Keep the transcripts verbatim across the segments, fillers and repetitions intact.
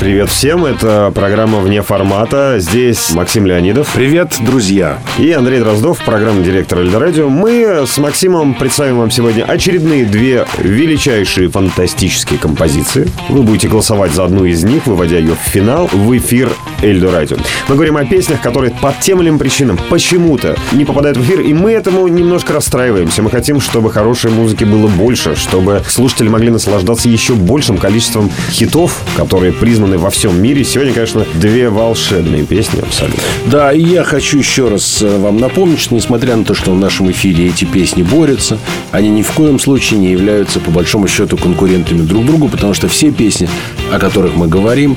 Привет всем, это программа «Вне формата». Здесь Максим Леонидов. Привет, друзья. И Андрей Дроздов, программный директор «Эльдорадио». Мы с Максимом представим вам сегодня очередные две величайшие фантастические композиции. Вы будете голосовать за одну из них, выводя ее в финал, в эфир «Эльдорадио». Мы говорим о песнях, которые по тем или иным причинам почему-то не попадают в эфир, и мы этому немножко расстраиваемся. Мы хотим, чтобы хорошей музыки было больше, чтобы слушатели могли наслаждаться еще большим количеством хитов, которые признаны во всем мире. Сегодня, конечно, две волшебные песни абсолютно. Да, и я хочу еще раз вам напомнить, что несмотря на то, что в нашем эфире эти песни борются, они ни в коем случае не являются, по большому счету, конкурентами друг другу, потому что все песни, о которых мы говорим,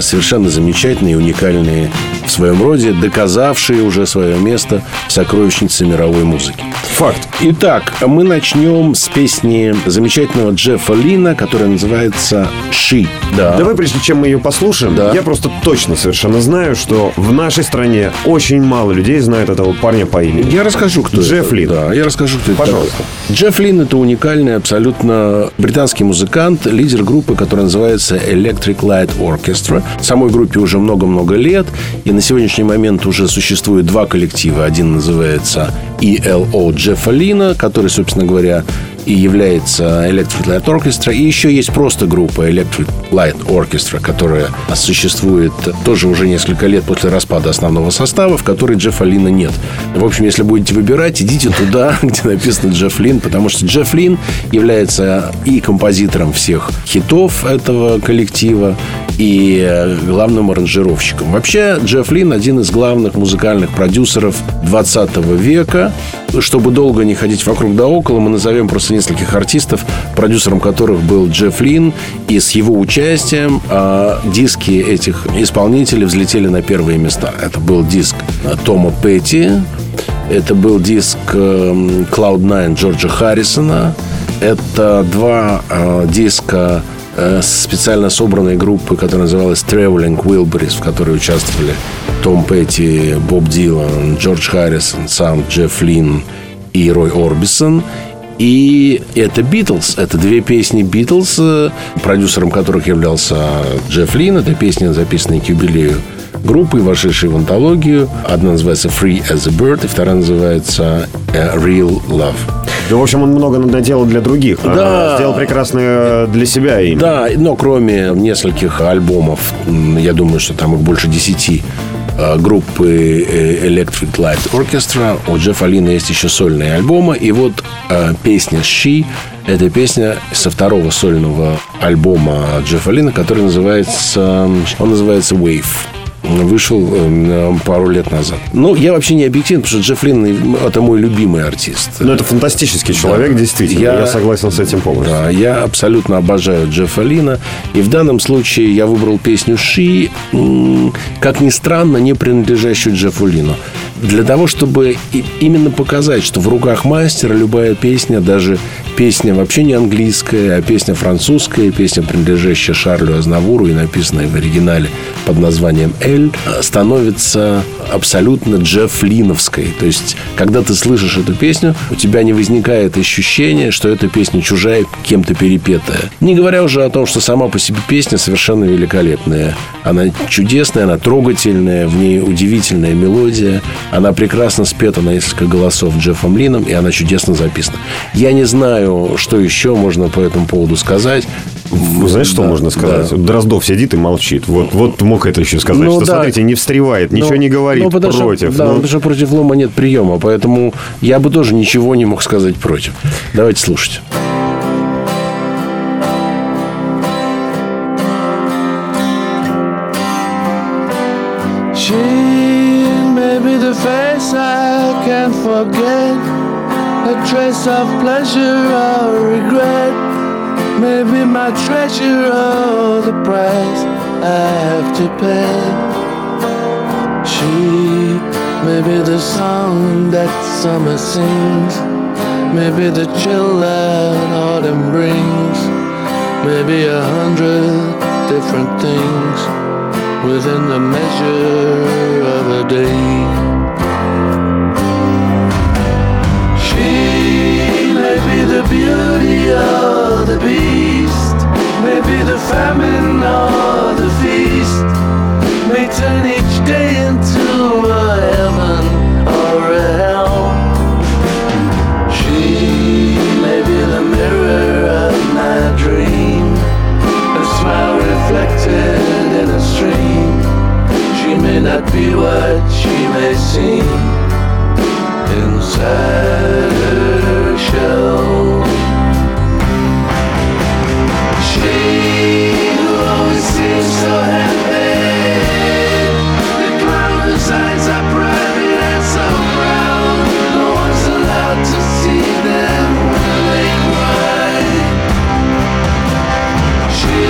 совершенно замечательные и уникальные в своем роде, доказавшие уже свое место в сокровищнице мировой музыки. Факт. Итак, мы начнем с песни замечательного Джеффа Линна, которая называется «She». Да. Давай, прежде чем мы ее послушаем, да. Я просто точно совершенно знаю, что в нашей стране очень мало людей знают этого парня по имени. Я расскажу, кто Джефф это. Линн. Да, я расскажу, кто Пожалуйста. это. Пожалуйста. Джефф Линн — это уникальный абсолютно британский музыкант, лидер группы, которая называется Electric Light Orchestra. Самой группе уже много-много лет, и на сегодняшний момент уже существует два коллектива. Один называется и эл о Джеффа Линна, который, собственно говоря, и является Electric Light Orchestra. И еще есть просто группа Electric Light Orchestra, которая существует тоже уже несколько лет после распада основного состава, в которой Джеффа Линна нет. В общем, если будете выбирать, идите туда, где написано Джефф Линн, потому что Джефф Линн является и композитором всех хитов этого коллектива, и главным аранжировщиком. Вообще, Джефф Линн — один из главных музыкальных продюсеров двадцатого века. Чтобы долго не ходить вокруг да около, мы назовем просто нескольких артистов, продюсером которых был Джефф Линн. И с его участием э, диски этих исполнителей взлетели на первые места. Это был диск Тома Петти, это был диск э, Cloud Nine Джорджа Харрисона, это два э, диска специально собранной группы, которая называлась Traveling Wilburys, в которой участвовали Том Петти, Боб Дилан, Джордж Харрисон, сам Джефф Линн и Рой Орбисон. И это «Битлз». Это две песни «Битлз», продюсером которых являлся Джефф Линн. Это песни, записанные к юбилею группы, вошедшие в антологию. Одна называется «Free as a Bird», и вторая называется «Real Love». Да, в общем, он много наделал для других, да. Сделал прекрасное для себя имя. Да, но кроме нескольких альбомов, я думаю, что там их больше десяти, группы Electric Light Orchestra, у Джеффа Линна есть еще сольные альбомы. И вот песня «She» — это песня со второго сольного альбома Джеффа Линна, который называется... Он называется «Wave». Вышел э, пару лет назад. Ну, я вообще не объективен, потому что Джефф Линн — это мой любимый артист. Ну, это фантастический человек, да. Действительно. Я, я согласен с этим полностью. Да, я абсолютно обожаю Джеффа Линна. И в данном случае я выбрал песню «She», как ни странно, не принадлежащую Джеффу Линну. Для того, чтобы именно показать, что в руках мастера любая песня, даже песня вообще не английская, а песня французская, песня, принадлежащая Шарлю Азнавуру и написанная в оригинале под названием «Эль», становится абсолютно джеффлиновской. То есть, когда ты слышишь эту песню, у тебя не возникает ощущения, что эта песня чужая, кем-то перепетая. Не говоря уже о том, что сама по себе песня совершенно великолепная. Она чудесная, она трогательная, в ней удивительная мелодия. Она прекрасно спета на несколько голосов Джеффом Линном, и она чудесно записана. Я не знаю, что еще можно по этому поводу сказать. Знаешь, да, что можно сказать? Да. Дроздов сидит и молчит. Вот, вот мог это еще сказать. Ну, что, да. Смотрите, не встревает, но, ничего не говорит, но потому против. Да, но... потому что против Лома нет приема. Поэтому я бы тоже ничего не мог сказать против. Давайте слушать. Forget a trace of pleasure or regret. Maybe my treasure or the price I have to pay. She may be the song that summer sings. Maybe the chill that autumn brings. Maybe a hundred different things. within the measure of a day. She may be the beauty or the beast, may be the famine or the feast, may turn each day into a heaven or a hell. She may be the mirror of my dream, a smile reflected in a stream. She may not be what she may seem, inside her shell. She who always seems so happy, the clown whose eyes are private and so proud, no one's allowed to see them when they cry. She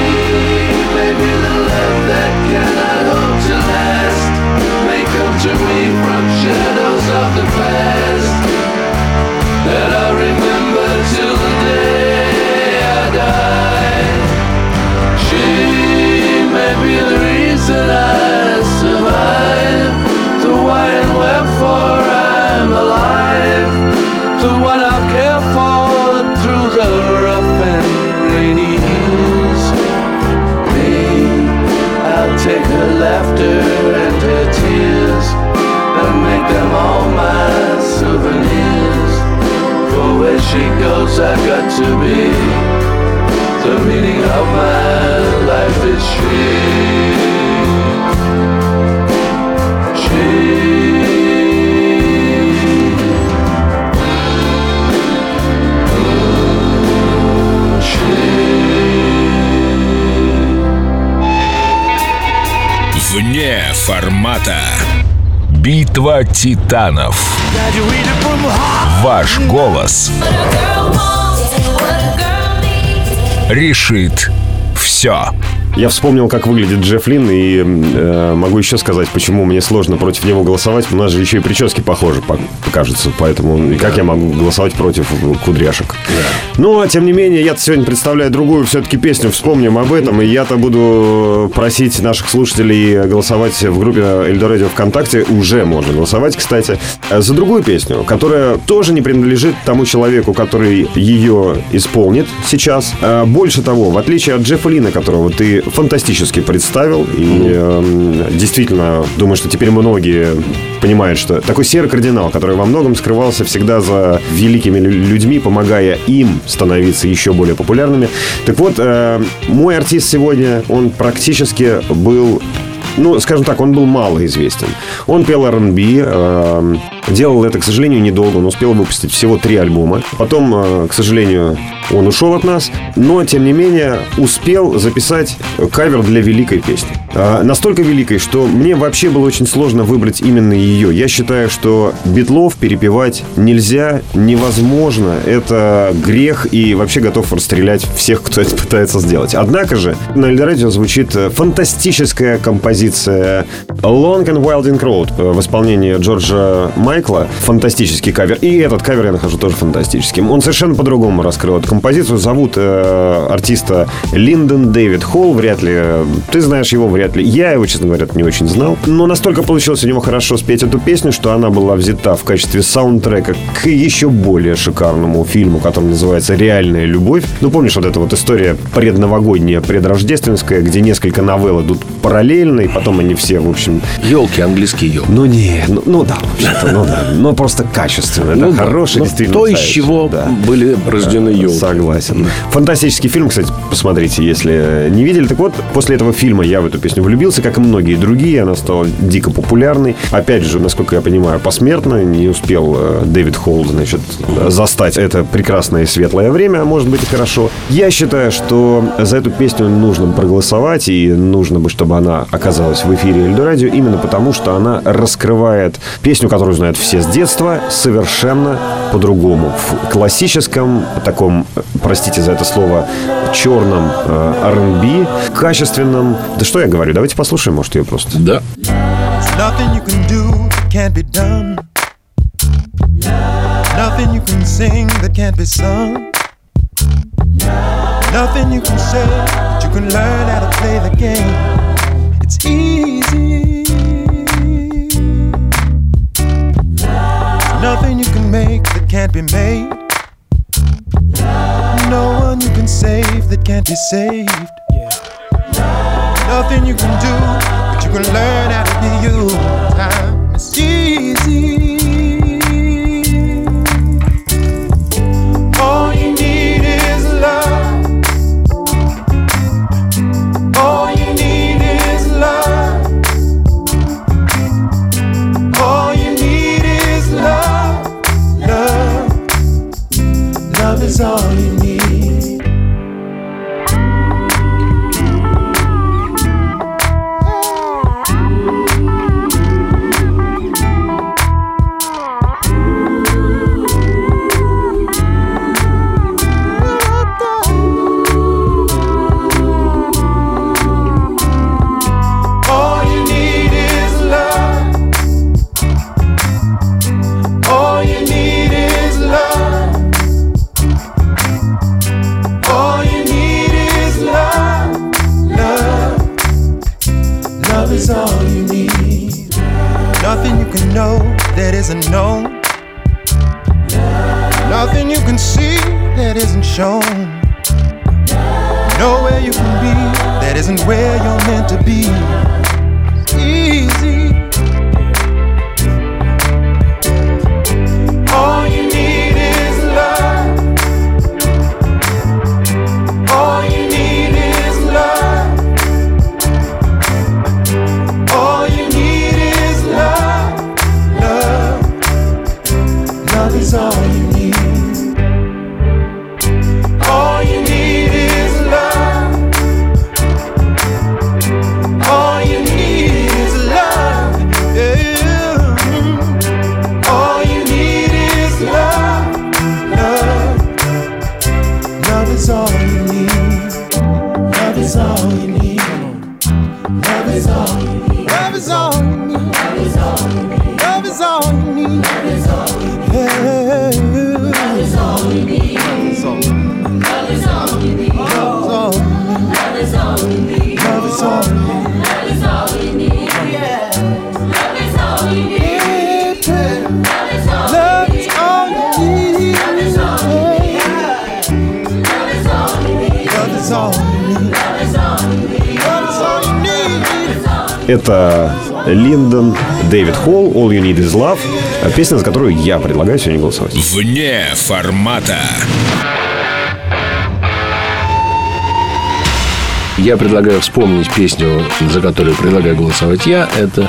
may be the love that cannot hope to last, may come to me from shadows of the past, that I'll remember till the day I die. Be the reason I survive, the why and wherefore I'm alive, the one I'll care for through the rough and rainy years. Me, I'll take her laughter and her tears and make them all my souvenirs. For where she goes I've got to be, the meaning of my life is she. Вне формата. Битва титанов. Ваш голос решит все. Я вспомнил, как выглядит Джефф Линн, и э, могу еще сказать, почему мне сложно против него голосовать. У нас же еще и прически похожи, покажется, поэтому и как я могу голосовать против кудряшек? Да. Ну, а тем не менее, я-то сегодня представляю другую все-таки песню. Вспомним об этом, и я-то буду просить наших слушателей голосовать в группе Эльдорадио ВКонтакте. Уже можно голосовать, кстати, за другую песню, которая тоже не принадлежит тому человеку, который ее исполнит сейчас. Больше того, в отличие от Джеффа Линна, которого ты фантастически представил. И э, действительно, думаю, что теперь многие понимают, что такой серый кардинал, который во многом скрывался всегда за великими людьми, помогая им становиться еще более популярными. Так вот, э, мой артист сегодня, он практически был... Ну, скажем так, он был малоизвестен. Он пел ар энд би, э, делал это, к сожалению, недолго. Он успел выпустить всего три альбома. Потом, э, к сожалению, он ушел от нас. Но, тем не менее, успел записать кавер для великой песни. Э, настолько великой, что мне вообще было очень сложно выбрать именно ее. Я считаю, что Битлов перепевать нельзя, невозможно. Это грех, и вообще готов расстрелять всех, кто это пытается сделать. Однако же на Эльдорадио звучит фантастическая композиция Long and Wilding Road в исполнении Джорджа Майкла. Фантастический кавер. И этот кавер я нахожу тоже фантастическим. Он совершенно по-другому раскрыл эту композицию. Зовут э, артиста Линден Дэвид Холл. Вряд ли ты знаешь его, вряд ли. Я его, честно говоря, не очень знал. Но настолько получилось у него хорошо спеть эту песню, что она была взята в качестве саундтрека к еще более шикарному фильму, который называется «Реальная любовь». Ну, помнишь, вот эта вот история предновогодняя, предрождественская, где несколько новелл идут параллельно, потом они все, в общем... Елки, английские елки. Ну, не, ну, ну да, вообще-то, ну да. Но просто качественно, ну, да, хороший, ну, действительно. То, из чего да. были рождены елки. Согласен. Фантастический фильм, кстати, посмотрите, если не видели. Так вот, после этого фильма я в эту песню влюбился, как и многие другие. Она стала дико популярной. Опять же, насколько я понимаю, посмертно. Не успел э, Дэвид Холл, значит, э, застать это прекрасное и светлое время, а может быть и хорошо. Я считаю, что за эту песню нужно проголосовать, и нужно бы, чтобы она оказалась в эфире Эльдорадио, именно потому, что она раскрывает песню, которую знают все с детства, совершенно по-другому. В классическом, таком, простите за это слово, черном ар энд би, качественном. Да что я говорю, давайте послушаем, может, ее просто. Да. it's easy. Love. Nothing you can make that can't be made. Love. No one you can save that can't be saved. Yeah. Love. Nothing you can do, but you can learn how to be you. Time is easy. All you need is love. All you need is love. All you need is love. Love. Love is all you need. Это Линден Дэвид Холл, All You Need Is Love, песня, за которую я предлагаю сегодня голосовать. Вне формата. Я предлагаю вспомнить песню, за которую предлагаю голосовать я. Это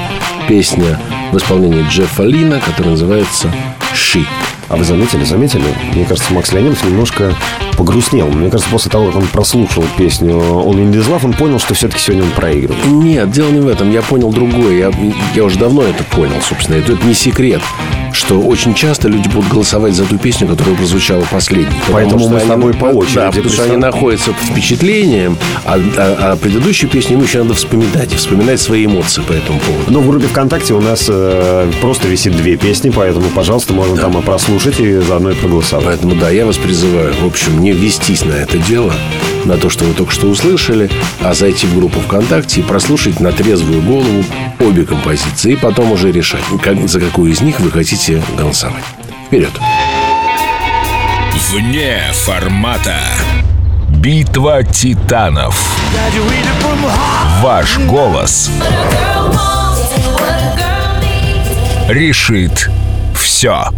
песня в исполнении Джеффа Линна, которая называется «She». А вы заметили, заметили? Мне кажется, Макс Леонидов немножко погрустнел. Мне кажется, после того, как он прослушал песню «All You Need Is Love», он понял, что все-таки сегодня он проигрывал. Нет, дело не в этом. Я понял другое. Я, я уже давно это понял, собственно. Это, это не секрет, что очень часто люди будут голосовать за ту песню, которая прозвучала последней. Поэтому мы с тобой по очереди. Да, потому что они находятся под впечатлением, а, а, а предыдущую песню им еще надо вспоминать, и вспоминать свои эмоции по этому поводу. Ну, в группе ВКонтакте у нас э, просто висит две песни, поэтому, пожалуйста, можно да. там и прослушать, и заодно и проголосовать. Поэтому, да, я вас призываю, в общем, не вестись на это дело, на то, что вы только что услышали, а зайти в группу ВКонтакте и прослушать на трезвую голову обе композиции, и потом уже решать, как, за какую из них вы хотите голосовать. Вперед. Вне формата. Битва титанов. Ваш голос решит все.